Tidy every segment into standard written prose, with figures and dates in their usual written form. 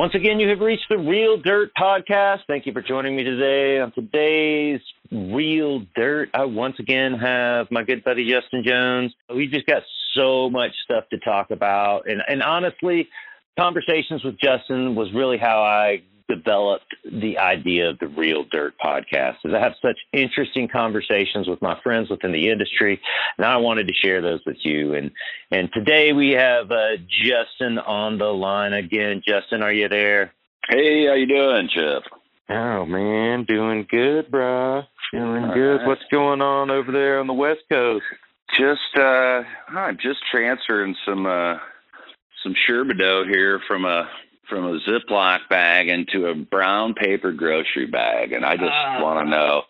Once again, you have reached the Real Dirt Podcast. Thank you for joining me today. On today's Real Dirt, I once again have my good buddy Justin Jones. We just got so much stuff to talk about. And honestly, conversations with Justin was really how I developed the idea of the Real Dirt Podcast, is I have such interesting conversations with my friends within the industry, and I wanted to share those with you. And today we have Justin on the line again. Justin, are you there? Hey, how you doing, Chip? Oh, man, doing good, bro. Doing good. Right. What's going on over there on the West Coast? I'm just transferring some Sherbidoux here from a Ziploc bag into a brown paper grocery bag. And I just want to know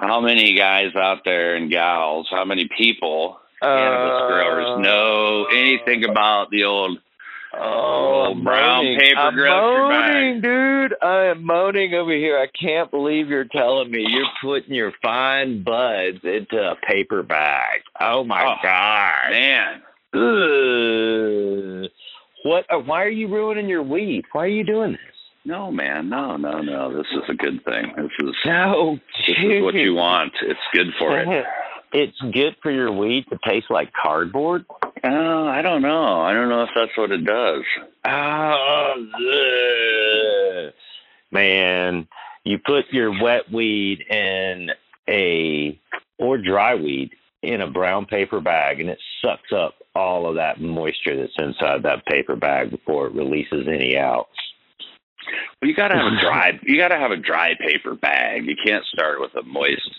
how many guys out there and gals, how many people, cannabis growers, know anything about the old brown paper grocery bag. Dude, I am moaning over here. I can't believe you're telling me you're putting your fine buds into a paper bag. Oh, my God. Man. Ugh. Why are you ruining your weed? Why are you doing this? No, man. No. This is a good thing. This is what you want. It's good for it. It's good for your weed to taste like cardboard? I don't know. I don't know if that's what it does. Oh, man. You put your wet weed or dry weed in a brown paper bag, and it sucks up all of that moisture that's inside that paper bag before it releases any out. Well, you got to have a dry paper bag. You can't start with a moist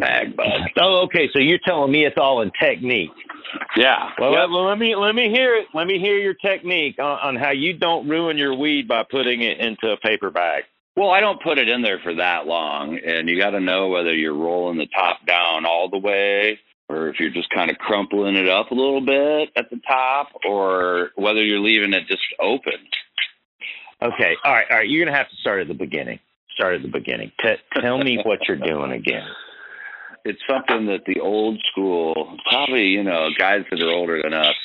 bag bug. Oh, okay. So you're telling me it's all in technique. Yeah. Well, yep. let me hear it. Let me hear your technique on how you don't ruin your weed by putting it into a paper bag. Well, I don't put it in there for that long, and you got to know whether you're rolling the top down all the way, or if you're just kind of crumpling it up a little bit at the top, or whether you're leaving it just open. Okay. All right. You're going to have to start at the beginning. Tell me what you're doing again. It's something that the old school, probably, guys that are older than us,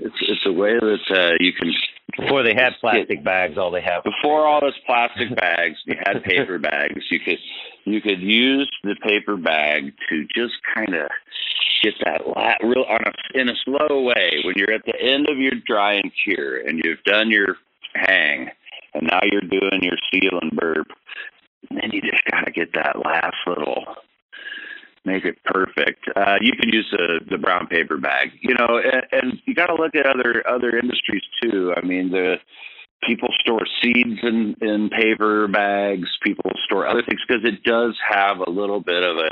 it's a way that you can... Before they had plastic bags, all they have. Before all this plastic bags, you had paper bags. You could use the paper bag to just kind of get that real in a slow way. When you're at the end of your dry and cure, and you've done your hang, and now you're doing your seal and burp, and then you just gotta get that last little. Make it perfect. You can use the brown paper bag, and you got to look at other industries too. I mean, the people store seeds in paper bags. People store other things because it does have a little bit of a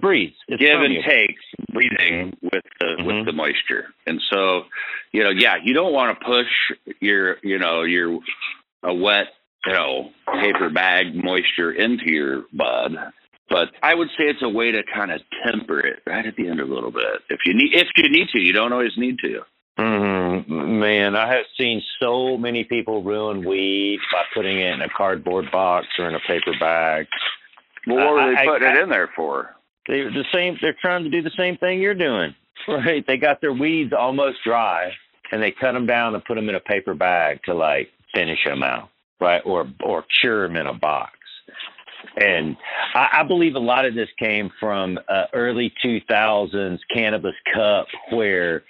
breeze. It's give and take breathing with the moisture, and so you don't want to push your wet paper bag moisture into your bud. But I would say it's a way to kind of temper it right at the end a little bit. If you need to, you don't always need to. Man, I have seen so many people ruin weed by putting it in a cardboard box or in a paper bag. Well, what were they putting it in there for? They're trying to do the same thing you're doing. Right? They got their weeds almost dry, and they cut them down and put them in a paper bag to finish them out, right? Or cure them in a box. And I believe a lot of this came from early 2000s Cannabis Cup, where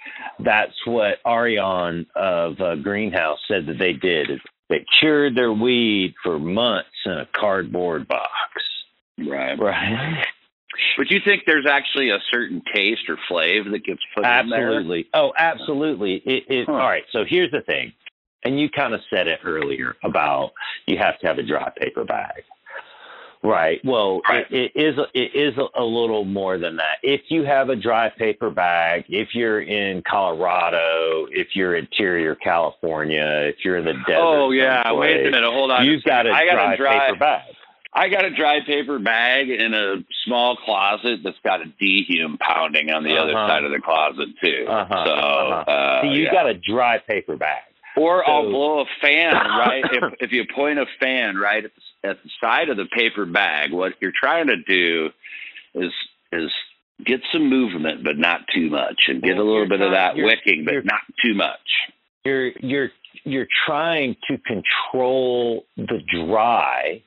that's what Ariane of Greenhouse said that they did. They cured their weed for months in a cardboard box. Right. But you think there's actually a certain taste or flavor that gets put in there? Absolutely. Oh, absolutely. All right. So here's the thing. And you kind of said it earlier about you have to have a dry paper bag. Right. Well, right. It is a little more than that. If you have a dry paper bag, if you're in Colorado, if you're interior California, if you're in the desert. Oh, yeah. Someplace, wait a minute. Hold on. You've got a dry paper bag. I got a dry paper bag in a small closet that's got a dehume pounding on the other side of the closet, too. So you've got a dry paper bag. Or I'll blow a fan, right? if you point a fan right at the side of the paper bag, what you're trying to do is get some movement, but not too much, and get a little bit of that wicking, but not too much. You're you're trying to control the dry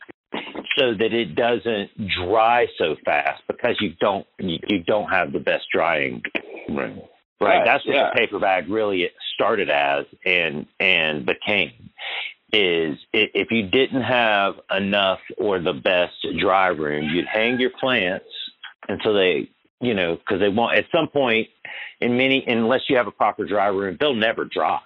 so that it doesn't dry so fast, because you don't have the best drying. Right. Right. That's what the paper bag really started as and became, is if you didn't have enough or the best dry room, you'd hang your plants. And so they, you know, because they want, at some point unless you have a proper dry room, they'll never dry.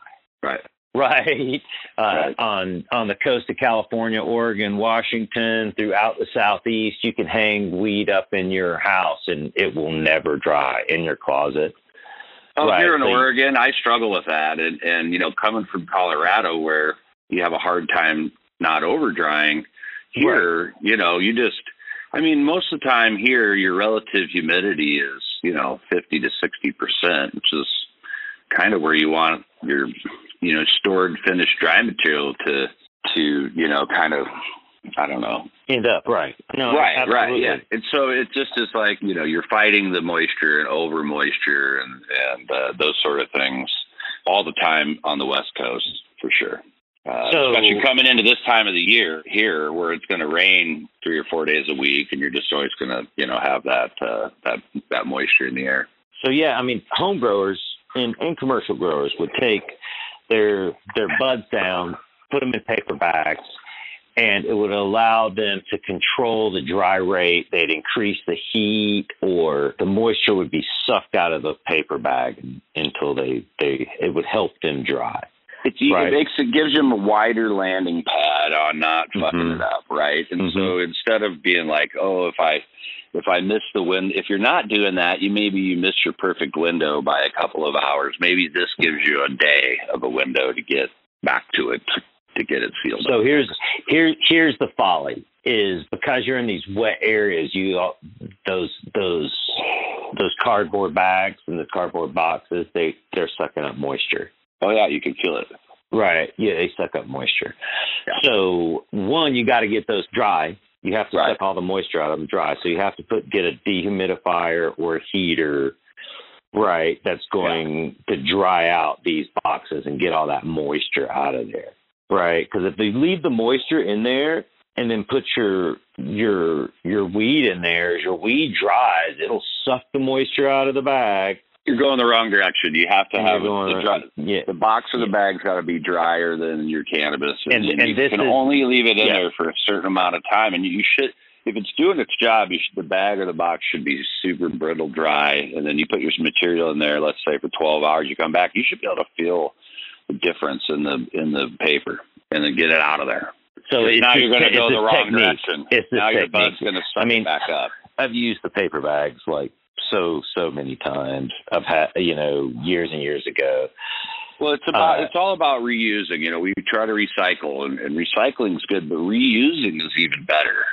Right. Right. Right. On the coast of California, Oregon, Washington, throughout the Southeast, you can hang weed up in your house and it will never dry in your closet. Oh, right. Here in Oregon, I struggle with that. And, you know, coming from Colorado where you have a hard time not over drying, here, right, you know, you just, I mean, most of the time here, your relative humidity is, you know, 50 to 60%, which is kind of where you want your, you know, stored finished dry material to, you know, kind of, I don't know, end up. Right. No, right. Absolutely. Right. Yeah. And so it just is like, you know, you're fighting the moisture and over moisture and those sort of things all the time on the West Coast for sure. So, especially coming into this time of the year here where it's going to rain 3 or 4 days a week and you're just always going to, you know, have that moisture in the air. So, yeah, I mean, home growers and commercial growers would take their buds down, put them in paper bags, and it would allow them to control the dry rate. They'd increase the heat, or the moisture would be sucked out of the paper bag until it would help them dry. It gives them a wider landing pad on not fucking it up, right? And so instead of being like, oh, if I miss the wind, if you're not doing that, you miss your perfect window by a couple of hours. Maybe this gives you a day of a window to get back to it, to get it sealed. So here's the folly, is because you're in these wet areas, those cardboard bags and the cardboard boxes, they're sucking up moisture. Oh, yeah, you can kill it. Right. Yeah, they suck up moisture. Yeah. So, one, you got to get those dry. You have to suck all the moisture out of them dry. So you have to get a dehumidifier or a heater, right, that's going to dry out these boxes and get all that moisture out of there, right? Because if you leave the moisture in there and then put your weed in there, as your weed dries, it'll suck the moisture out of the bag. You're going the wrong direction. You have to have the box or the bag's got to be drier than your cannabis, and you can only leave it in there for a certain amount of time. And you should, if it's doing its job, the bag or the box should be super brittle dry. And then you put your material in there, let's say for 12 hours. You come back, you should be able to feel the difference in the paper, and then get it out of there. So now you're going to go the wrong direction. Now your bud's going to suck back up. I've used the paper bags like so many times. I've had, you know, years and years ago. Well, it's all about reusing. You know, we try to recycle, and recycling is good, but reusing is even better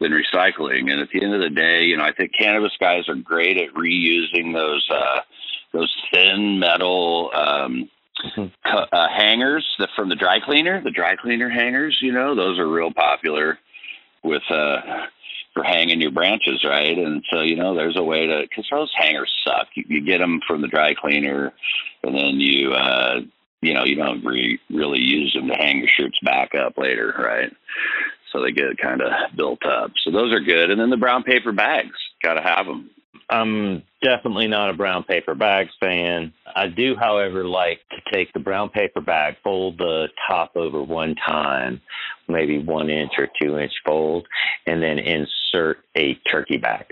than recycling. And at the end of the day, you know, I think cannabis guys are great at reusing those thin metal hangers from the dry cleaner hangers. You know, those are real popular with for hanging your branches, right? And so, you know, there's a way to, because those hangers suck. You get them from the dry cleaner, and then you, you know, you don't really use them to hang your shirts back up later, right? So they get kind of built up. So those are good. And then the brown paper bags, got to have them. I'm definitely not a brown paper bags fan. I do, however, like to take the brown paper bag, fold the top over one time, maybe 1 inch or 2 inch fold, and then insert a turkey bag.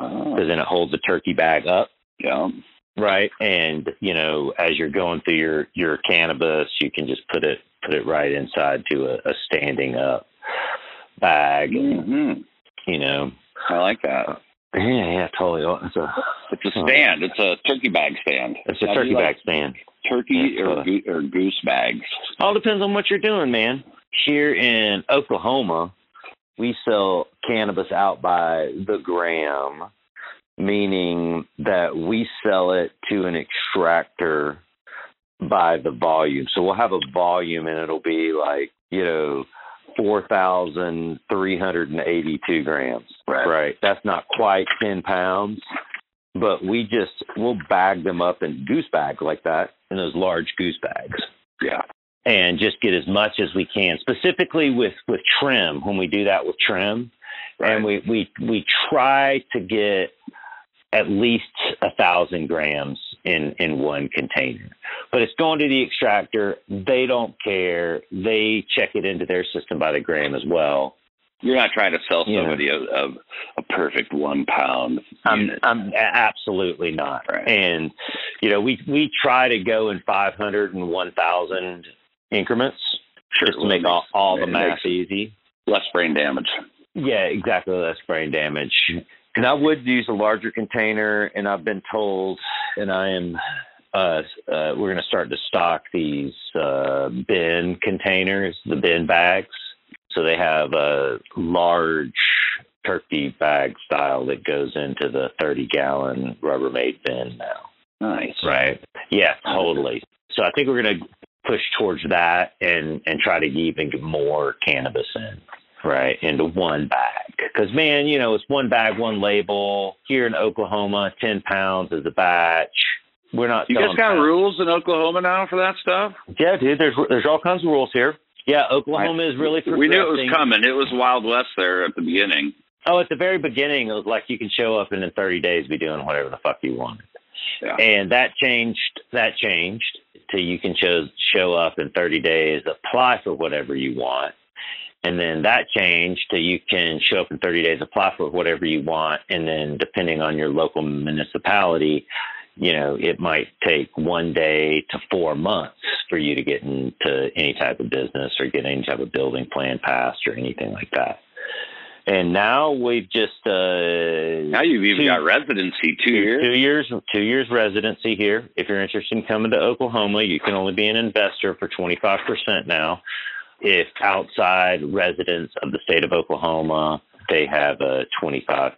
Oh. Because then it holds the turkey bag up. Yeah. Right. And, you know, as you're going through your cannabis, you can just put it right inside to a standing up bag. Mm-hmm. You know, I like that. Yeah, totally. It's a stand. It's a turkey bag stand. It's a turkey bag stand. Turkey or goose bags. All depends on what you're doing, man. Here in Oklahoma, we sell cannabis out by the gram, meaning that we sell it to an extractor by the volume. So we'll have a volume, and it'll be like, you know, 4,382 grams. Right. That's not quite 10 pounds, but we'll bag them up in goose bags like that, in those large goose bags. Yeah. and just get as much as we can, specifically with trim, when we do that with trim. Right. And we try to get at least 1,000 grams in one container, but it's going to the extractor. They don't care. They check it into their system by the gram as well. You're not trying to sell somebody a perfect 1 pound. I'm absolutely not. Right. And, you know, we try to go in 500 and 1,000 increments, just to make all the math easy. Less brain damage. Yeah, exactly. Less brain damage. And I would use a larger container, and I've been told, and I am, we're going to start to stock these bin containers, the bin bags. So they have a large turkey bag style that goes into the 30-gallon Rubbermaid bin now. Nice. Right. Yeah, totally. So I think we're going to push towards that and try to even get more cannabis in, right, into one bag. Because, man, you know, it's one bag, one label. Here in Oklahoma, 10 pounds is a batch. We're not selling. You guys got rules in Oklahoma now for that stuff? Yeah, dude, there's all kinds of rules here. Yeah, Oklahoma is really progressing. We knew it was coming. It was Wild West there at the beginning. Oh, at the very beginning, it was like you can show up and in 30 days be doing whatever the fuck you wanted. Yeah. And that changed to you can show up in 30 days, apply for whatever you want. And then that changed to you can show up in 30 days, apply for whatever you want. And then depending on your local municipality, you know, it might take 1 day to 4 months for you to get into any type of business or get any type of building plan passed or anything like that. And now we've just now you've even got residency 2 years. 2 years residency here. If you're interested in coming to Oklahoma, you can only be an investor for 25% now. If outside residents of the state of Oklahoma, they have a 25%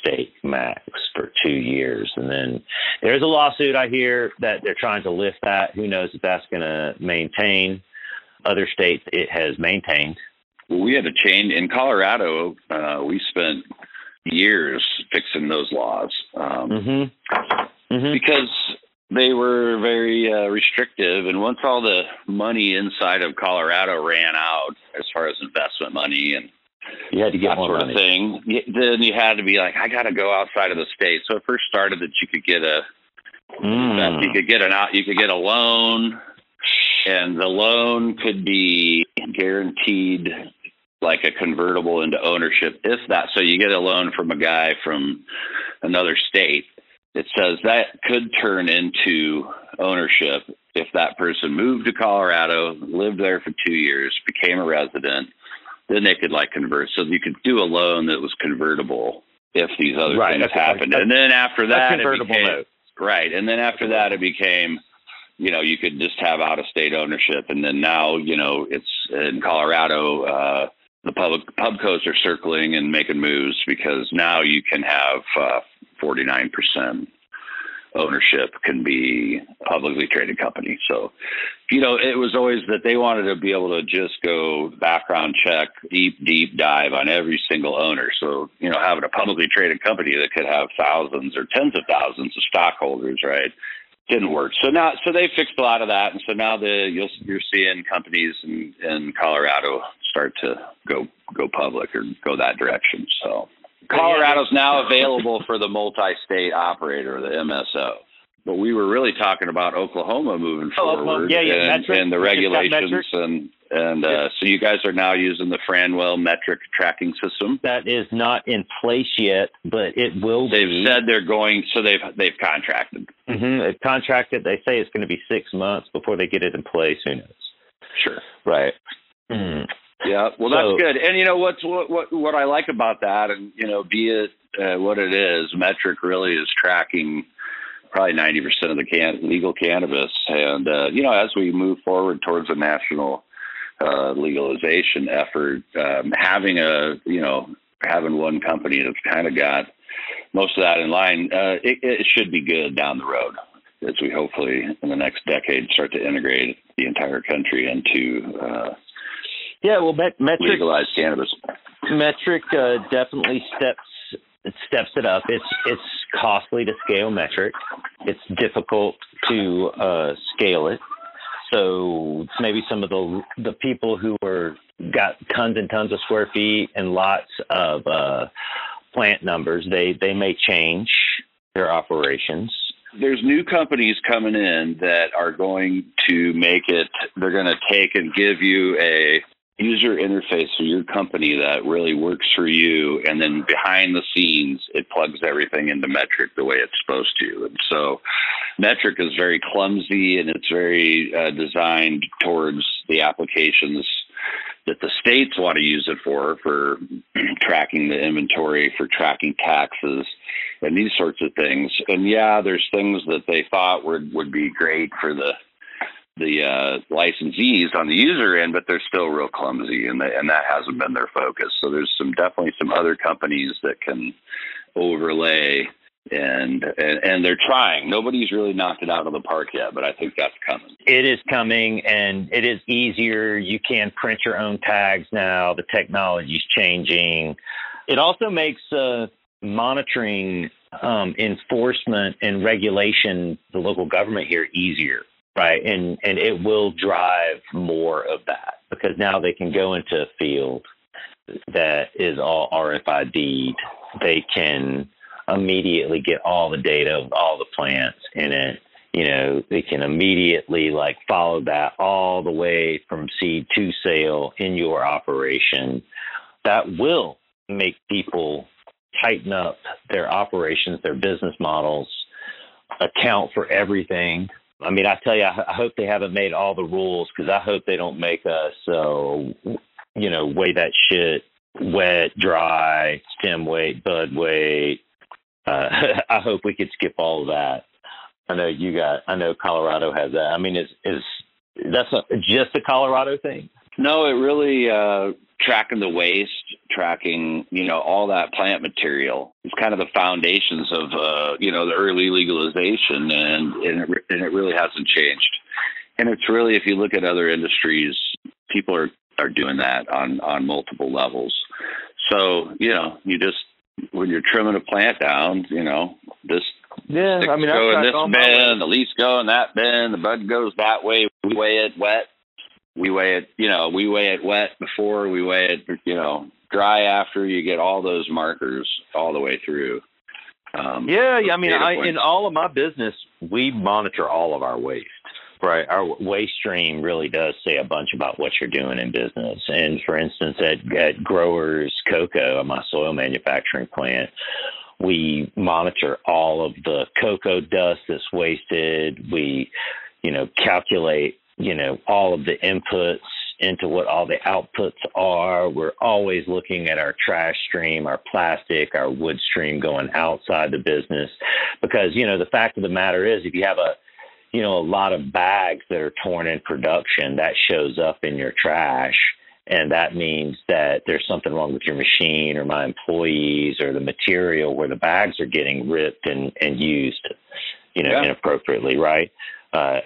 stake max for 2 years. And then there's a lawsuit I hear that they're trying to lift that. Who knows if that's going to maintain. Other states, it has maintained. We had a change in Colorado. We spent years fixing those laws because they were very restrictive. And once all the money inside of Colorado ran out as far as investment money and you had to get that more sort of thing. Then you had to be like, I got to go outside of the state. So it first started that you could get a loan, and the loan could be guaranteed like a convertible into ownership. If that, so you get a loan from a guy from another state. It says that could turn into ownership if that person moved to Colorado, lived there for 2 years, became a resident. Then they could like convert. So you could do a loan that was convertible if these other things happened. And then after that, it became, you know, you could just have out of state ownership. And then now, you know, it's in Colorado, the pubcos are circling and making moves because now you can have 49% ownership can be publicly traded company. So, you know, it was always that they wanted to be able to just go background check, deep dive on every single owner. So, you know, having a publicly traded company that could have thousands or tens of thousands of stockholders, right, didn't work. So now, so they fixed a lot of that. And so now you're seeing companies in Colorado start to go public or go that direction. So Colorado's now available for the multi-state operator, the MSO. But we were really talking about Oklahoma moving forward and the regulations. So you guys are now using the Franwell metric tracking system. That is not in place yet, but it will be. They've said they're going, so they've contracted. Mm-hmm. They've contracted. They say it's going to be 6 months before they get it in place. Who knows? Sure. Right. Mm-hmm. Yeah, well, that's good. And you know what I like about that, and you know, be it what it is, Metric really is tracking probably 90% of the legal cannabis. And you know, as we move forward towards a national legalization effort, having one company that's kind of got most of that in line, it should be good down the road as we hopefully in the next decade start to integrate the entire country into. Yeah, well, Metric legalized cannabis. Metric definitely steps it up. It's costly to scale Metric. It's difficult to scale it. So maybe some of the people who got tons and tons of square feet and lots of plant numbers, they may change their operations. There's new companies coming in that are going to make it, they're going to take and give you a user interface for your company that really works for you. And then behind the scenes, it plugs everything into Metric the way it's supposed to. And so Metric is very clumsy, and it's very designed towards the applications that the states want to use it for tracking the inventory, for tracking taxes, and these sorts of things. And yeah, there's things that they thought would be great for the licensees on the user end, but they're still real clumsy, and that hasn't been their focus. So there's definitely some other companies that can overlay, and they're trying. Nobody's really knocked it out of the park yet, but I think that's coming. It is coming, and it is easier. You can print your own tags now. The technology's changing. It also makes monitoring, enforcement, and regulation, the local government here, easier. Right. And it will drive more of that, because now they can go into a field that is all RFID'd. They can immediately get all the data of all the plants in it. You know, they can immediately follow that all the way from seed to sale in your operation. That will make people tighten up their operations, their business models, account for everything. I mean, I tell you, I hope they haven't made all the rules, because I hope they don't make us weigh that shit, wet, dry, stem weight, bud weight. I hope we could skip all of that. I know Colorado has that. I mean, that's not just a Colorado thing. No, it really, tracking the waste, tracking, all that plant material is kind of the foundations of, the early legalization, and it really hasn't changed. And it's really, if you look at other industries, people are doing that on multiple levels. So, when you're trimming a plant down, go in this bin, the leaves go in that bin, the bud goes that way, we weigh it wet. We weigh it, we weigh it wet before, we weigh it, dry after. You get all those markers all the way through. In all of my business, we monitor all of our waste, right? Our waste stream really does say a bunch about what you're doing in business. And for instance, at Growers Coco, my soil manufacturing plant, we monitor all of the cocoa dust that's wasted. We, calculate all of the inputs into what all the outputs are. We're always looking at our trash stream, our plastic, our wood stream going outside the business, because, the fact of the matter is, if you have a lot of bags that are torn in production, that shows up in your trash. And that means that there's something wrong with your machine or my employees or the material where the bags are getting ripped and used, inappropriately. Right.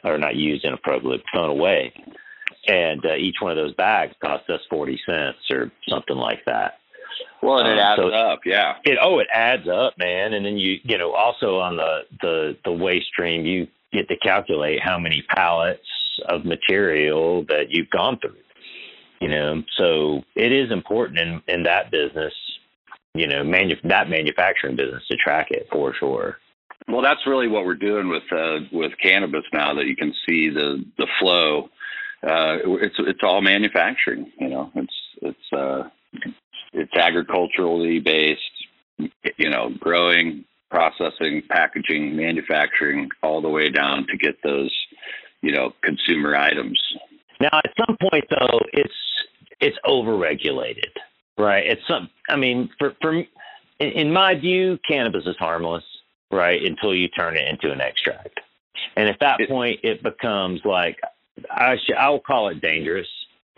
Or not used inappropriately, thrown away. And each one of those bags cost us 40 cents or something like that. Well, and it adds up, yeah. It adds up, man. And then you also on the waste stream, you get to calculate how many pallets of material that you've gone through. So it is important in that business, that manufacturing business, to track it for sure. Well, that's really what we're doing with cannabis now, that you can see the flow. It's all manufacturing, It's agriculturally based, growing, processing, packaging, manufacturing, all the way down to get those, consumer items. Now, at some point though, it's overregulated, right? In my view, cannabis is harmless. Right, until you turn it into an extract, and at that point, it becomes I'll call it dangerous,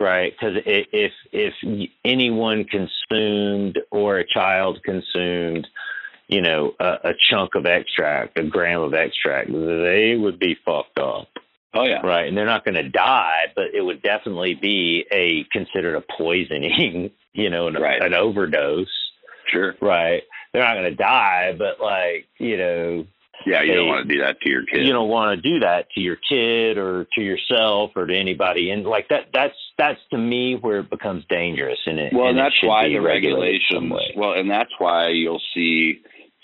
right? Because if anyone consumed or a child consumed, a chunk of extract, a gram of extract, they would be fucked up. Oh yeah, right. And they're not going to die, but it would definitely be considered a poisoning, an overdose. Sure. Right. They're not going to die, but Yeah, you don't want to do that to your kid. You don't want to do that to your kid or to yourself or to anybody. And like that's to me where it becomes dangerous. And it, well, and that's why the regulations. Well, and that's why you'll see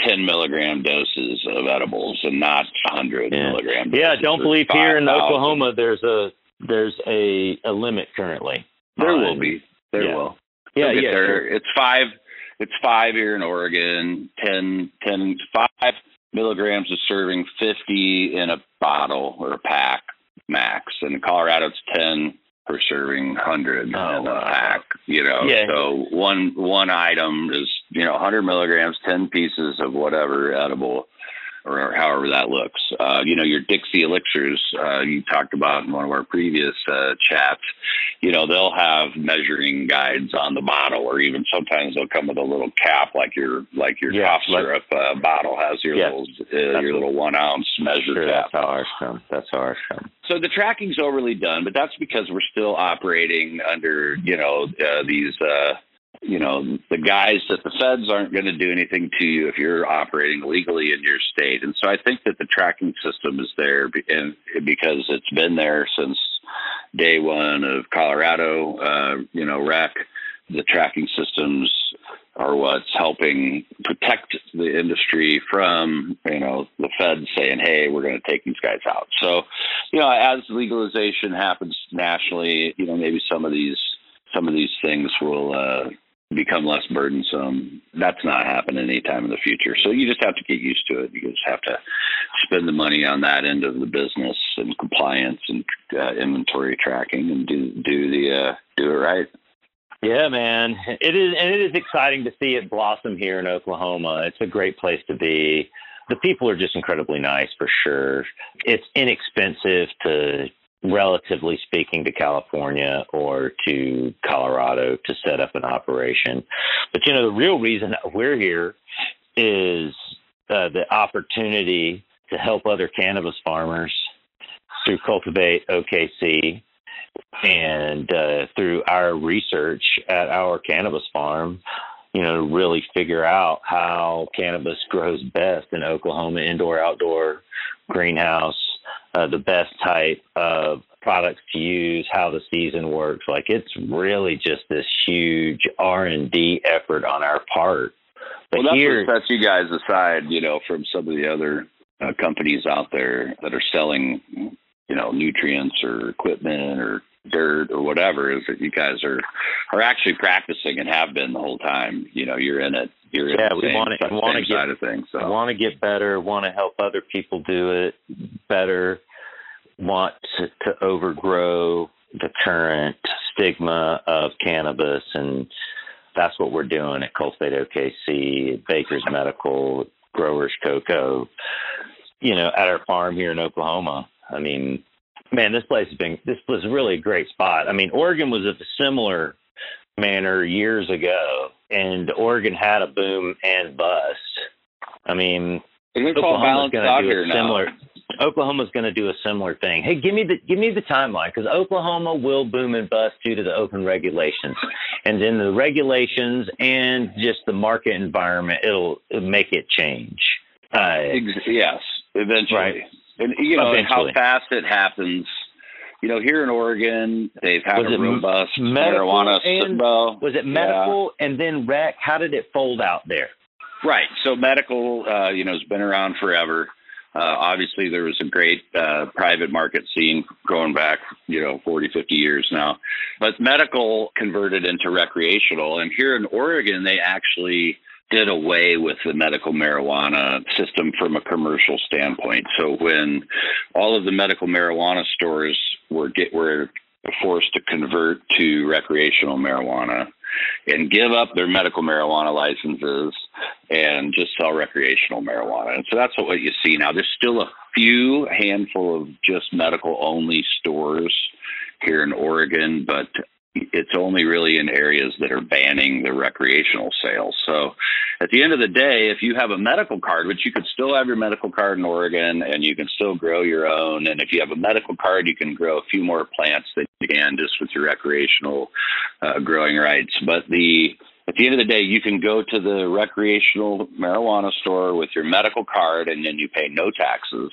10 milligram doses of edibles and not 100 milligram. Yeah, don't believe here in Oklahoma there's a limit currently. There will be. There will. Yeah, yeah. Sure. It's five here in Oregon. 5 milligrams of serving, 50 in a bottle or a pack max. In Colorado, it's 10 per serving, 100 in a pack. You know, so one item is 100 milligrams, 10 pieces of whatever edible, or however that looks. Your Dixie elixirs, you talked about in one of our previous chats, they'll have measuring guides on the bottle, or even sometimes they'll come with a little cap like your cough syrup bottle has your little 1 ounce measure cap. That's ours. So the tracking's overly done, but that's because we're still operating under, these, the guys that the feds aren't going to do anything to you if you're operating legally in your state. And so I think that the tracking system is there because it's been there since day one of Colorado, rec. The tracking systems are what's helping protect the industry from, the feds saying, hey, we're going to take these guys out. So, as legalization happens nationally, maybe some of these things will become less burdensome. That's not happening anytime in the future. So you just have to get used to it. You just have to spend the money on that end of the business and compliance and inventory tracking and do it right. Yeah, man. It is. And it is exciting to see it blossom here in Oklahoma. It's a great place to be. The people are just incredibly nice for sure. It's inexpensive relatively speaking to California or to Colorado to set up an operation. But, the real reason that we're here is the opportunity to help other cannabis farmers through Cultivate OKC and through our research at our cannabis farm, really figure out how cannabis grows best in Oklahoma, indoor, outdoor, greenhouse, the best type of products to use, how the season works. Like, it's really just this huge R&D effort on our part. But that sets you guys aside, from some of the other companies out there that are selling, nutrients or equipment or dirt or whatever, is that you guys are actually practicing and have been the whole time. You're in it. You're in the same side of things. So. Want to get better, want to help other people do it better, want to overgrow the current stigma of cannabis. And that's what we're doing at Cultivate OKC, at Baker's Medical, Growers Coco, at our farm here in Oklahoma. I mean, man, this was really a great spot. I mean, Oregon was a similar manner years ago, and Oregon had a boom and bust. I mean, Oklahoma's going to do a similar thing. Hey, give me the timeline, because Oklahoma will boom and bust due to the open regulations, and then the regulations and just the market environment, it'll make it change. Yes, eventually. Right. And how fast it happens. Here in Oregon, they've had a robust marijuana. Was it medical and then rec? How did it fold out there? Right. So medical, has been around forever. Obviously, there was a great private market scene going back, 40, 50 years now. But medical converted into recreational. And here in Oregon, they actually did away with the medical marijuana system from a commercial standpoint. So when all of the medical marijuana stores were forced to convert to recreational marijuana and give up their medical marijuana licenses and just sell recreational marijuana. And so that's what you see now. There's still a few handful of just medical only stores here in Oregon, but it's only really in areas that are banning the recreational sales. So at the end of the day, if you have a medical card, which you could still have your medical card in Oregon and you can still grow your own. And if you have a medical card, you can grow a few more plants than you can just with your recreational growing rights. But the at the end of the day, you can go to the recreational marijuana store with your medical card, and then you pay no taxes,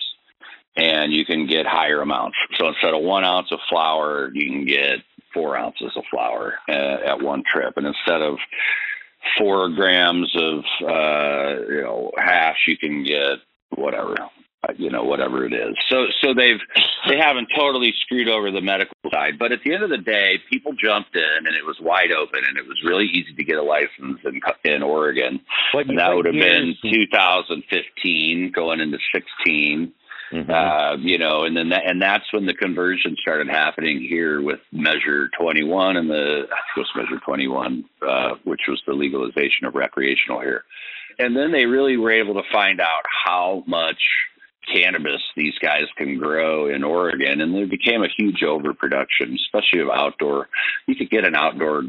and you can get higher amounts. So instead of 1 ounce of flour, you can get 4 ounces of flour at one trip. And instead of 4 grams of, hash, you can get whatever, whatever it is. So they haven't totally screwed over the medical side, but at the end of the day, people jumped in and it was wide open and it was really easy to get a license in Oregon. And that would have been 2015 going into 2016. Mm-hmm. And that's when the conversion started happening here with Measure 21 and Measure 21, which was the legalization of recreational here. And then they really were able to find out how much cannabis these guys can grow in Oregon. And there became a huge overproduction, especially of outdoor. You could get an outdoor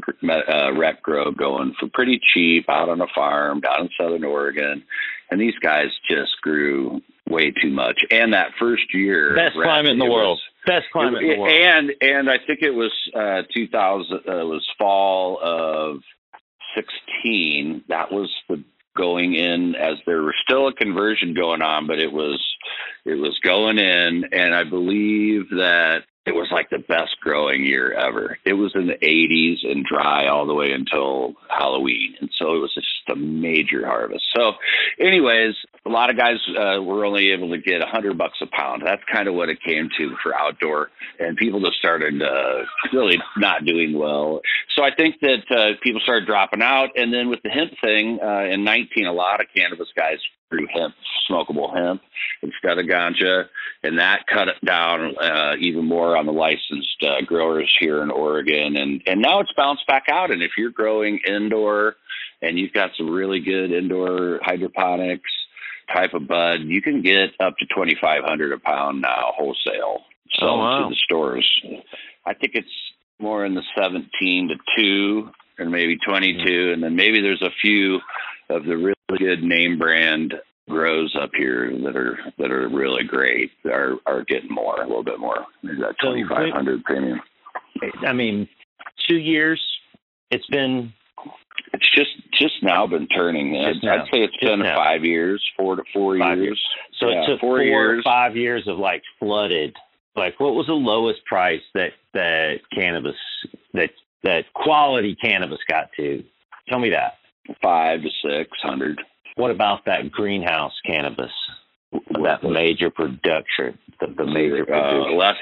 rec grow going for pretty cheap out on a farm down in Southern Oregon. And these guys just grew way too much. And that first year, best climate in the world. And I think it was 2000. It was fall of 2016. That was the going in, as there was still a conversion going on, but it was going in, and I believe that it was like the best growing year ever. It was in the 80s and dry all the way until Halloween. And so it was just a major harvest. So anyways, a lot of guys were only able to get $100 a pound. That's kind of what it came to for outdoor, and people just started really not doing well. So I think that people started dropping out. And then with the hemp thing in 19, a lot of cannabis guys grew hemp, smokable hemp instead of ganja, and that cut it down even more on the licensed growers here in Oregon. And now it's bounced back out. And if you're growing indoor and you've got some really good indoor hydroponics type of bud, you can get up to $2,500 a pound now wholesale. So to the stores, I think it's more in the 17 to 2 or maybe 22. Mm-hmm. And then maybe there's a few of the really good name brand grows up here that are really great are getting more, a little bit more. There's that $2,500 premium. I mean, 2 years it's just now been turning. I'd say it's been 5 years, 4 to 4 years. So it took 4 or 5 years of like flooded. Like, what was the lowest price that cannabis, that quality cannabis got to? Tell me that. 500 to 600. What about that greenhouse cannabis? That major production, the major producer. Less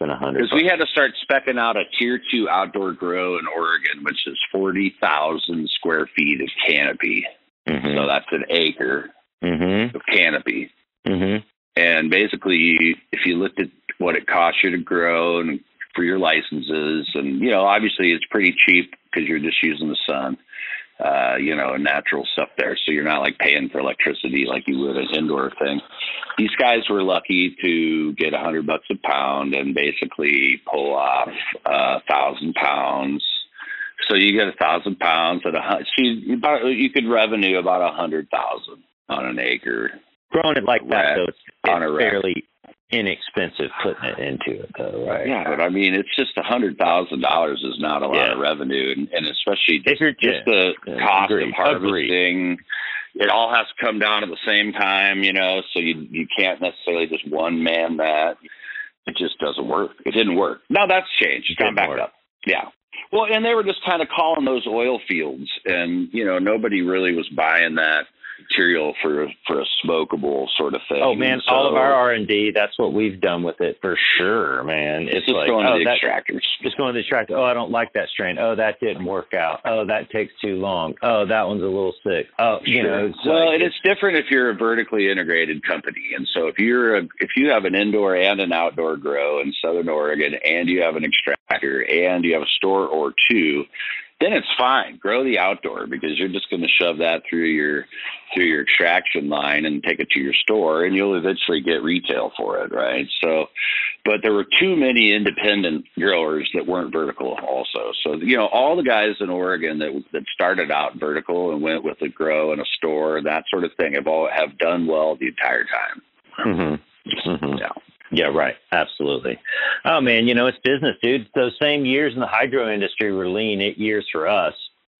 than 100. Because we had to start specking out a tier 2 outdoor grow in Oregon, which is 40,000 square feet of canopy. Mm-hmm. So that's an acre mm-hmm. of canopy. Mm-hmm. And basically, if you looked at what it costs you to grow and for your licenses, and obviously it's pretty cheap because you're just using the sun, and natural stuff there. So you're not like paying for electricity like you would an indoor thing. These guys were lucky to get $100 a pound and basically pull off 1,000 pounds. So you get 1,000 pounds at you could revenue about 100,000 on an acre. Growing it like that, though, it's fairly inexpensive putting it into it, though, right? Yeah, but I mean, it's just $100,000 is not a lot of revenue, and especially the cost of harvesting. It all has to come down at the same time, so you can't necessarily just one man that. It just doesn't work. It didn't work. Now that's changed. It's gone back up. Yeah. Well, and they were just kind of calling those oil fields, and nobody really was buying that material for a smokable sort of thing. Oh man, so, all of our R&D, that's what we've done with it for sure, man. It's just like, going to the extractors. Just going to the extractor. Oh, I don't like that strain. Oh, that didn't work out. Oh, that takes too long. Oh, that one's a little sick. Oh, it's different if you're a vertically integrated company. And so if you have an indoor and an outdoor grow in Southern Oregon, and you have an extractor, and you have a store or two, then it's fine. Grow the outdoor, because you're just going to shove that through your extraction line and take it to your store, and you'll eventually get retail for it, right? So, but there were too many independent growers that weren't vertical also. So, all the guys in Oregon that started out vertical and went with a grow and a store, that sort of thing, have done well the entire time. Mm-hmm. Mm-hmm. Yeah. Yeah, right. Absolutely. Oh, man, it's business, dude. Those same years in the hydro industry were lean 8 years for us.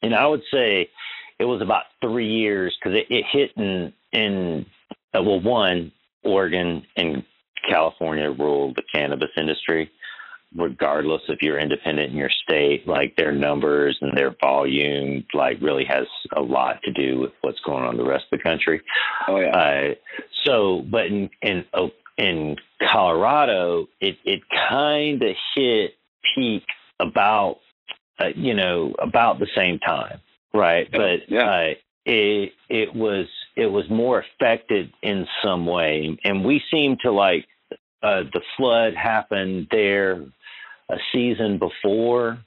And I would say it was about 3 years because it hit in one, Oregon and California ruled the cannabis industry. Regardless if you're independent in your state, like their numbers and their volume, like really has a lot to do with what's going on in the rest of the country. Oh yeah. But in Colorado, it kind of hit peak about about the same time, right? Yeah. But yeah. It was more affected in some way, and we seem to like the flood happened there a season before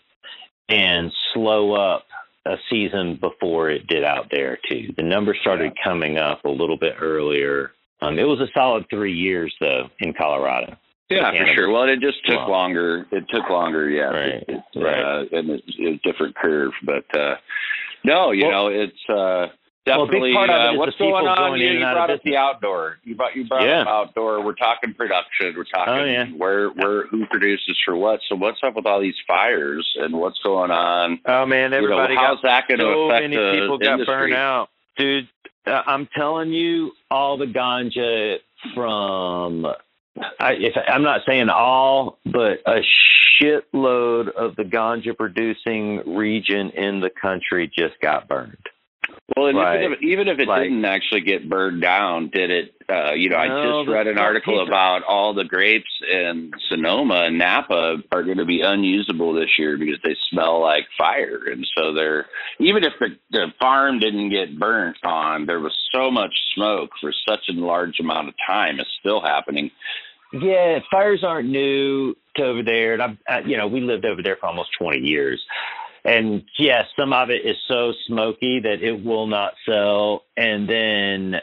and slow up a season before it did out there too. The numbers started coming up a little bit earlier. It was a solid 3 years though in Colorado. Yeah, for sure. Well, it just took longer. It took longer. Yeah. Right. And it's a different curve, but it's definitely. Well, what's going on? You brought up the outdoor. You brought up outdoor. We're talking production. We're talking where who produces for what. So what's up with all these fires and what's going on? Oh man, everybody how's that going to affect the industry? So many people got burned out, dude. I'm telling you, all the ganja from. I'm not saying all, but a shitload of the ganja producing region in the country just got burned. Well, and like, even if it didn't actually get burned down, did it? I just read an article about all the grapes in Sonoma and Napa are going to be unusable this year because they smell like fire. And so they're, even if the farm didn't get burnt on, there was so much smoke for such a large amount of time. It's still happening. Yeah, fires aren't new to over there. And we lived over there for almost 20 years. And yes, some of it is so smoky that it will not sell. And then,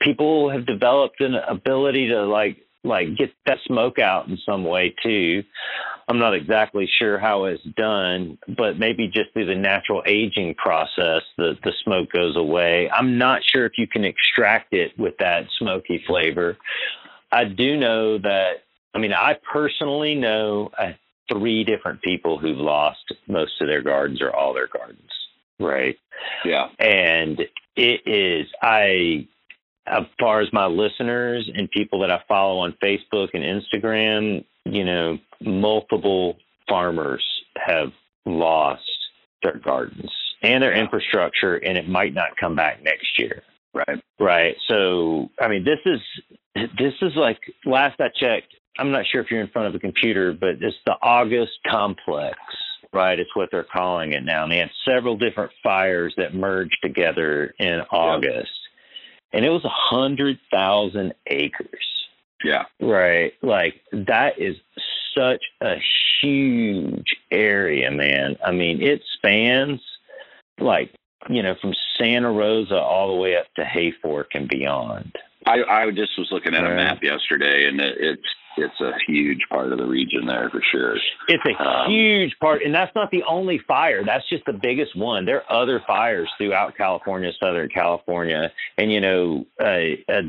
people have developed an ability to like get that smoke out in some way too. I'm not exactly sure how it's done, but maybe just through the natural aging process, the smoke goes away. I'm not sure if you can extract it with that smoky flavor. I do know that, I personally know 3 different people who've lost most of their gardens or all their gardens. Right. Yeah. And it is, as far as my listeners and people that I follow on Facebook and Instagram, multiple farmers have lost their gardens and their infrastructure, and it might not come back next year. Right. Right. So, this is like last I checked, I'm not sure if you're in front of a computer, but it's the August Complex, right? It's what they're calling it now. And they had several different fires that merged together in August. And it was 100,000 acres. Yeah. Right. Like, that is such a huge area, man. It spans, from Santa Rosa all the way up to Hayfork and beyond. I just was looking at a map yesterday, and it's a huge part of the region there for sure. It's a huge part, and that's not the only fire. That's just the biggest one. There are other fires throughout California, Southern California, and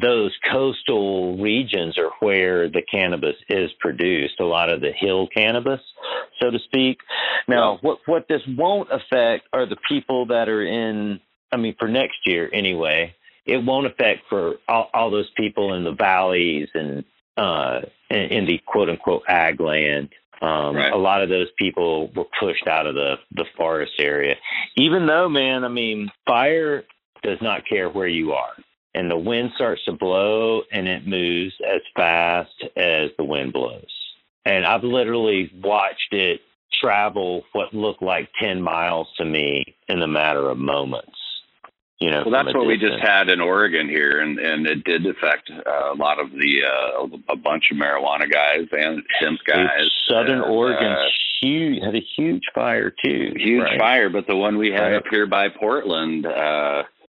those coastal regions are where the cannabis is produced, a lot of the hill cannabis, so to speak. Now, what this won't affect are the people that are in, for next year anyway, it won't affect for all those people in the valleys and in the quote unquote ag land. A lot of those people were pushed out of the forest area, even though, man, fire does not care where you are, and the wind starts to blow and it moves as fast as the wind blows. And I've literally watched it travel what looked like 10 miles to me in a matter of moments. That's what we just had in Oregon here, and it did affect a lot of a bunch of marijuana guys and hemp guys. Southern Oregon had a huge fire too. Huge fire, but the one we had up here by Portland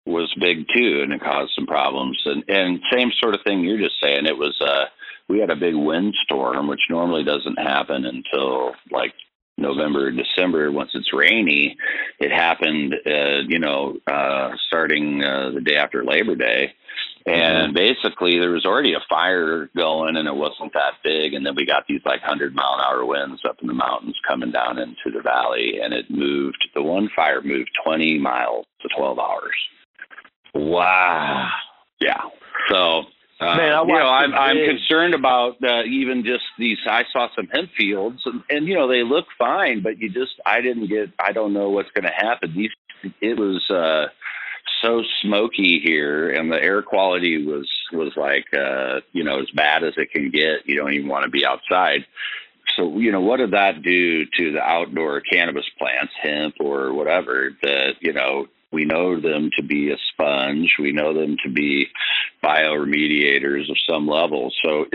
was big too, and it caused some problems. And same sort of thing you're just saying. It was we had a big windstorm, which normally doesn't happen until like November or December. Once it's rainy, it happened starting the day after Labor Day, And basically there was already a fire going and it wasn't that big. And then we got these like 100-mile-an-hour winds up in the mountains coming down into the valley, and it moved. The one fire moved 20 miles to 12 hours. Wow. Yeah. So, man, I'm concerned about even just these. I saw some hemp fields, and you know, they look fine, but I don't know what's going to happen. It was so smoky here, and the air quality was like, as bad as it can get. You don't even want to be outside. So, you know, what did that do to the outdoor cannabis plants, hemp or whatever, that, you know, we know them to be a sponge. We know them to be bioremediators of some level. So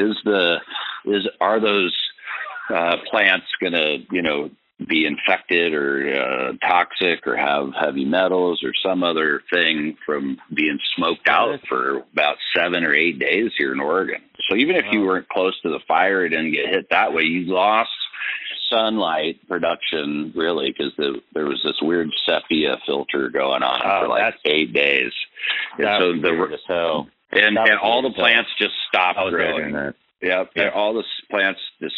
are those plants going to, you know, be infected or toxic or have heavy metals or some other thing from being smoked out for about 7 or 8 days here in Oregon? So even if you weren't close to the fire, it didn't get hit that way. You lost sunlight production, really, because there was this weird sepia filter going on for like 8 days. And all the plants just stopped growing. Yeah, all the plants just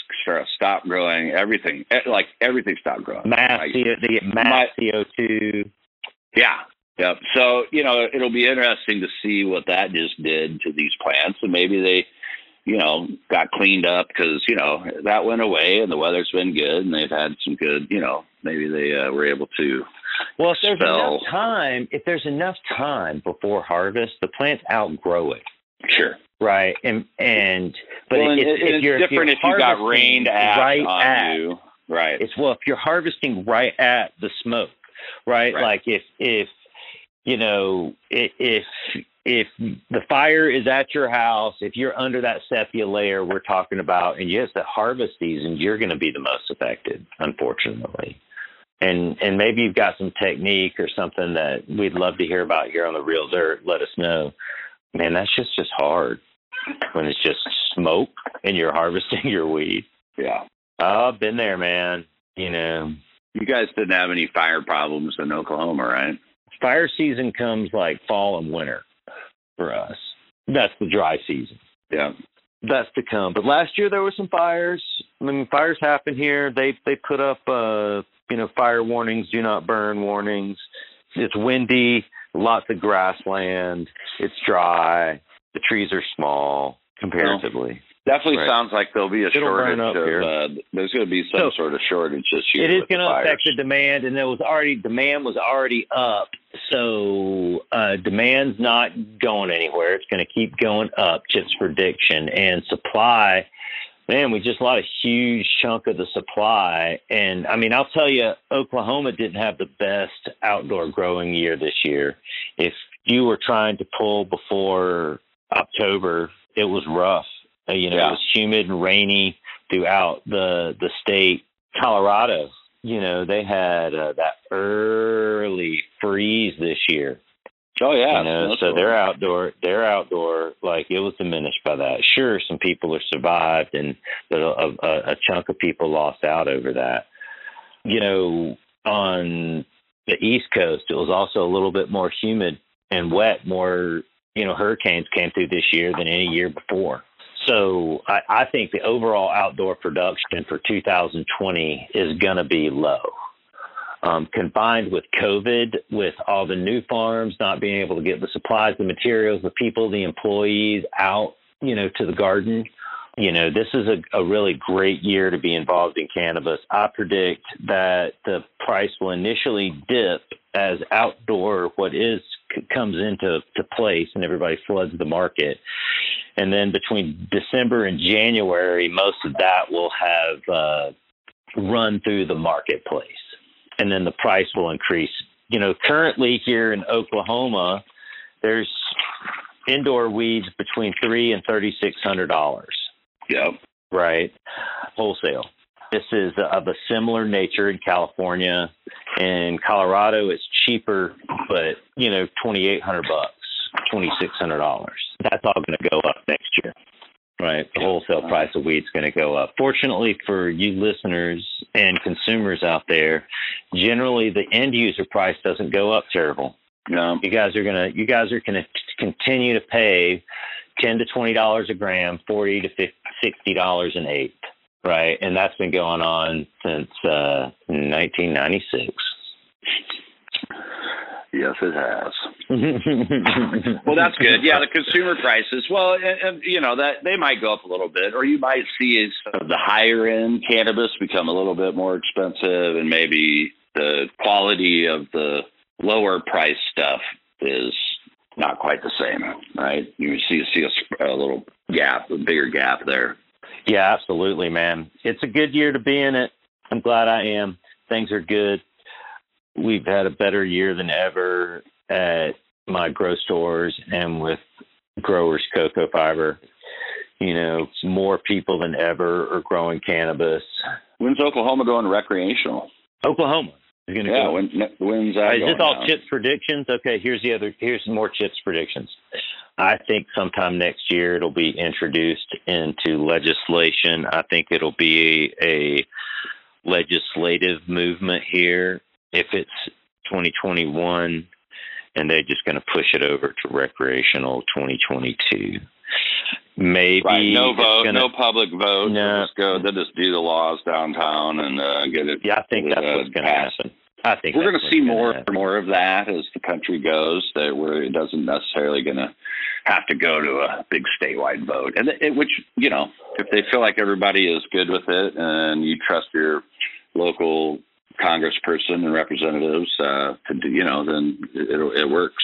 stopped growing. Everything stopped growing. Mass CO2. Yeah. Yep. So, you know, it'll be interesting to see what that just did to these plants, and maybe they, you know, got cleaned up because, you know, that went away and the weather's been good and they've had some good, you know, maybe they were able to. Well, if there's enough time before harvest, the plants outgrow it. Sure. Right. But it's different if you got rained on. If you're harvesting right at the smoke, right? Like if the fire is at your house, if you're under that sepia layer we're talking about, and yes, the harvest season, you're going to be the most affected, unfortunately. And maybe you've got some technique or something that we'd love to hear about here on The Real Dirt. Let us know. Man, that's just hard when it's just smoke and you're harvesting your weed. Yeah. I've been there, man. You know. You guys didn't have any fire problems in Oklahoma, right? Fire season comes like fall and winter. For us, that's the dry season. Yeah, that's to come. But last year there were some fires. I mean, fires happen here. They put up, fire warnings, do not burn warnings. It's windy, lots of grassland. It's dry. The trees are small comparatively. Well, definitely sounds like there'll be a shortage. There's going to be some sort of shortage this year. It is going to affect the demand, and demand was already up. So demand's not going anywhere. It's going to keep going up, Chip's prediction. And supply, man, we just lost a huge chunk of the supply. And, I mean, I'll tell you, Oklahoma didn't have the best outdoor growing year this year. If you were trying to pull before October, it was rough. It was humid and rainy throughout the state. Colorado, you know, they had that early freeze this year. Oh yeah. You know, so cool. their outdoor, like, it was diminished by that. Sure, some people have survived, and a chunk of people lost out over that. You know, on the East Coast, it was also a little bit more humid and wet. More, you know, hurricanes came through this year than any year before. So I think the overall outdoor production for 2020 is going to be low. Combined with COVID, with all the new farms not being able to get the supplies, the materials, the people, the employees out, you know, to the garden. You know, this is a really great year to be involved in cannabis. I predict that the price will initially dip as outdoor comes into place and everybody floods the market. And then between December and January, most of that will have run through the marketplace. And then the price will increase. You know, currently here in Oklahoma, there's indoor weeds between $300 and $3,600. Yep. Right. Wholesale. This is of a similar nature in California. In Colorado, it's cheaper, but, you know, $2,800, $2,600. That's all going to go up next year, right? The wholesale price of weed's going to go up. Fortunately for you listeners and consumers out there, generally the end user price doesn't go up terrible. No, you guys are going to continue to pay $10 to $20 a gram, $40 to $60 an eighth, right? And that's been going on since 1996. Yes, it has. Well, that's good. Yeah, the consumer prices. Well, and, you know, that they might go up a little bit, or you might see some of the higher end cannabis become a little bit more expensive, and maybe the quality of the lower price stuff is not quite the same, right? You see a little gap, a bigger gap there. Yeah, absolutely, man. It's a good year to be in it. I'm glad I am. Things are good. We've had a better year than ever at my grow stores and with Growers Coco Fiber. You know, more people than ever are growing cannabis. When's Oklahoma going recreational? Oklahoma is going to go. When's that going? Is this all Chip's predictions? Okay, here's some more Chip's predictions. I think sometime next year it'll be introduced into legislation. I think it'll be a legislative movement here. If it's 2021 and they're just going to push it over to recreational 2022, maybe right. No public vote. No. They'll just do the laws downtown and get it. Yeah, I think that's what's going to happen. I think we're going to see more of that as the country goes. It doesn't necessarily going to have to go to a big statewide vote, and which, you know, if they feel like everybody is good with it and you trust your local congressperson and representatives to do, you know, then it works.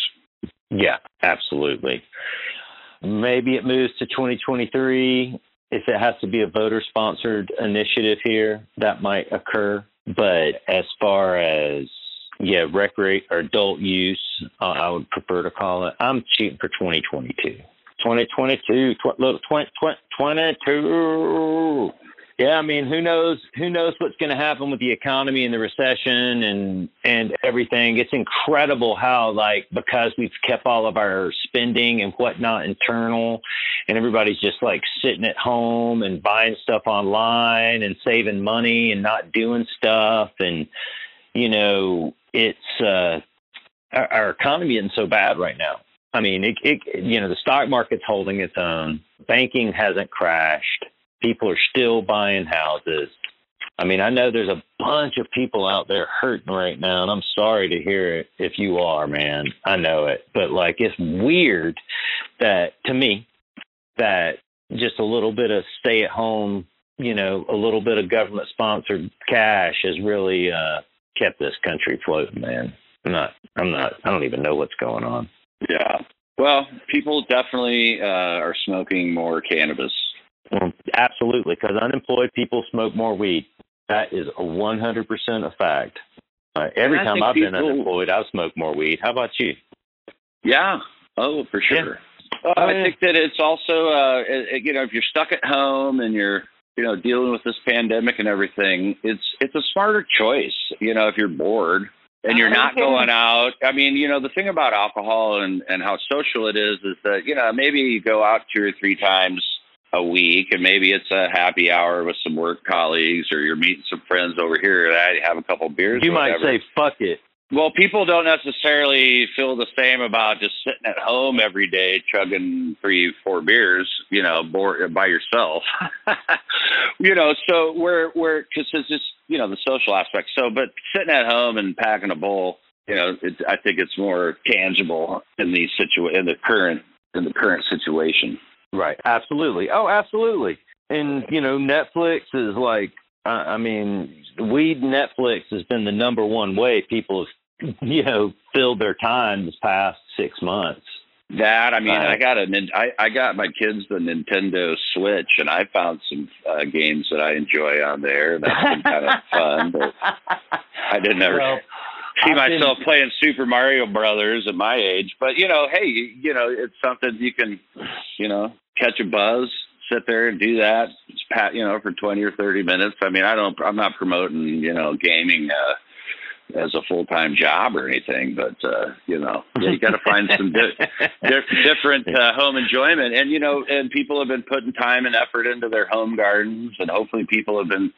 Yeah, absolutely. Maybe it moves to 2023 if it has to be a voter-sponsored initiative here. That might occur. But as far as recreate or adult use, I would prefer to call it. I'm shooting for 2022. 2022. Yeah, I mean, who knows what's going to happen with the economy and the recession and everything. It's incredible how, like, because we've kept all of our spending and whatnot internal, and everybody's just like sitting at home and buying stuff online and saving money and not doing stuff. And, you know, it's our economy isn't so bad right now. I mean, the stock market's holding its own. Banking hasn't crashed. People are still buying houses. I mean, I know there's a bunch of people out there hurting right now, and I'm sorry to hear it if you are, man. I know it. But, like, it's weird that, to me, that just a little bit of stay-at-home, you know, a little bit of government-sponsored cash has really kept this country floating, man. I don't even know what's going on. Yeah. Well, people definitely are smoking more cannabis. Absolutely, because unemployed people smoke more weed. That is 100% a fact. Every time I've been unemployed, I've smoked more weed. How about you? Yeah. Oh, for sure. Yeah. I think that it's also, you know, if you're stuck at home and you're, you know, dealing with this pandemic and everything, it's a smarter choice, you know, if you're bored and you're not going out. I mean, you know, the thing about alcohol and how social it is that, you know, maybe you go out 2 or 3 times a week, and maybe it's a happy hour with some work colleagues, or you're meeting some friends over here and I have a couple beers. You might say, fuck it. Well, people don't necessarily feel the same about just sitting at home every day, chugging 3-4 beers, you know, bored by yourself, you know, so cause it's just, you know, the social aspect. So, but sitting at home and packing a bowl, you know, I think it's more tangible in the current situation. Right. Absolutely. Oh, absolutely. And, you know, Netflix is like, weed Netflix has been the number one way people have, you know, filled their time this past 6 months. That, I mean, I got my kids the Nintendo Switch, and I found some games that I enjoy on there. That's been kind of fun, but I didn't ever... Well, see myself playing Super Mario Brothers at my age, but, you know, hey, you know, it's something you can, you know, catch a buzz, sit there and do that, you know, for 20 or 30 minutes. I mean, I'm not promoting, you know, gaming as a full-time job or anything, but, you know, you got to find some different home enjoyment. And, you know, and people have been putting time and effort into their home gardens, and hopefully people have been,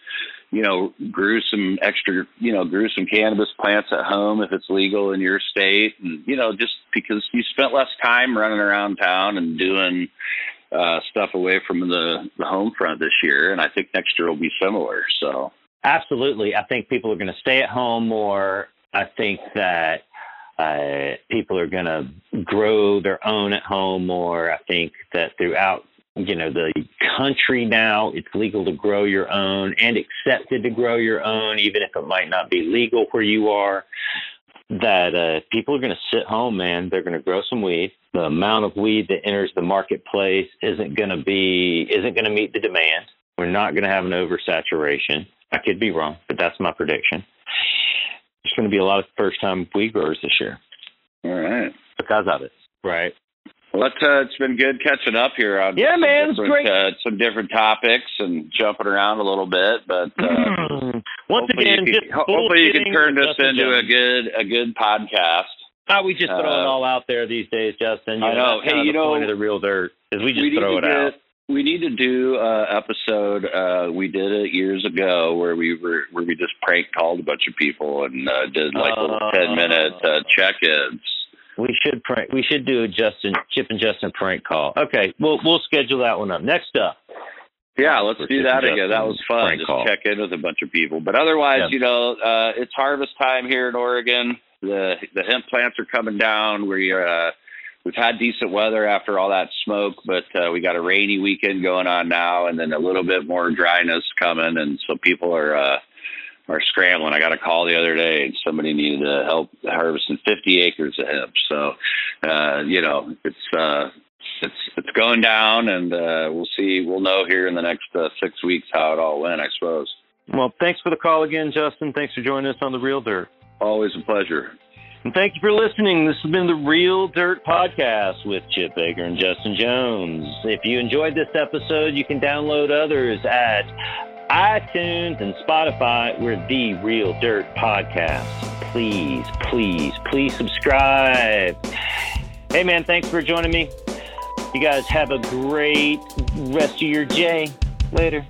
grew some extra, grew some cannabis plants at home if it's legal in your state. And, just because you spent less time running around town and doing stuff away from the home front this year. And I think next year will be similar. So absolutely. I think people are going to stay at home more. I think that people are going to grow their own at home more. I think that throughout the country now, it's legal to grow your own and accepted to grow your own, even if it might not be legal where you are, that people are going to sit home, man. They're going to grow some weed. The amount of weed that enters the marketplace isn't going to meet the demand. We're not going to have an oversaturation. I could be wrong, but that's my prediction. There's going to be a lot of first-time weed growers this year. All right. Because of it. Right. Well, it's been good catching up here on some different topics and jumping around a little bit, but once again, hopefully you can turn this into a good podcast. We just throw it all out there these days, Justin. I know. Hey, point of the Real Dirt is we just throw it out. We need to do an episode. We did it years ago where we just prank called a bunch of people and did like little 10-minute check-ins. We should do a Chip and Justin prank call. Okay, we'll schedule that one up. Next up. Yeah, let's do Chip that again. That was fun. Just call. Check in with a bunch of people. But otherwise, it's harvest time here in Oregon. The hemp plants are coming down. We've had decent weather after all that smoke, but we got a rainy weekend going on now, and then a little bit more dryness coming, and so people are scrambling. I got a call the other day, and somebody needed to help harvesting 50 acres of hemp. So, it's going down, and we'll see. We'll know here in the next 6 weeks how it all went, I suppose. Well, thanks for the call again, Justin. Thanks for joining us on The Real Dirt. Always a pleasure. And thank you for listening. This has been the Real Dirt Podcast with Chip Baker and Justin Jones. If you enjoyed this episode, you can download others at iTunes and Spotify. We're the Real Dirt Podcast. Please, please, please subscribe. Hey, man, thanks for joining me. You guys have a great rest of your day. Later.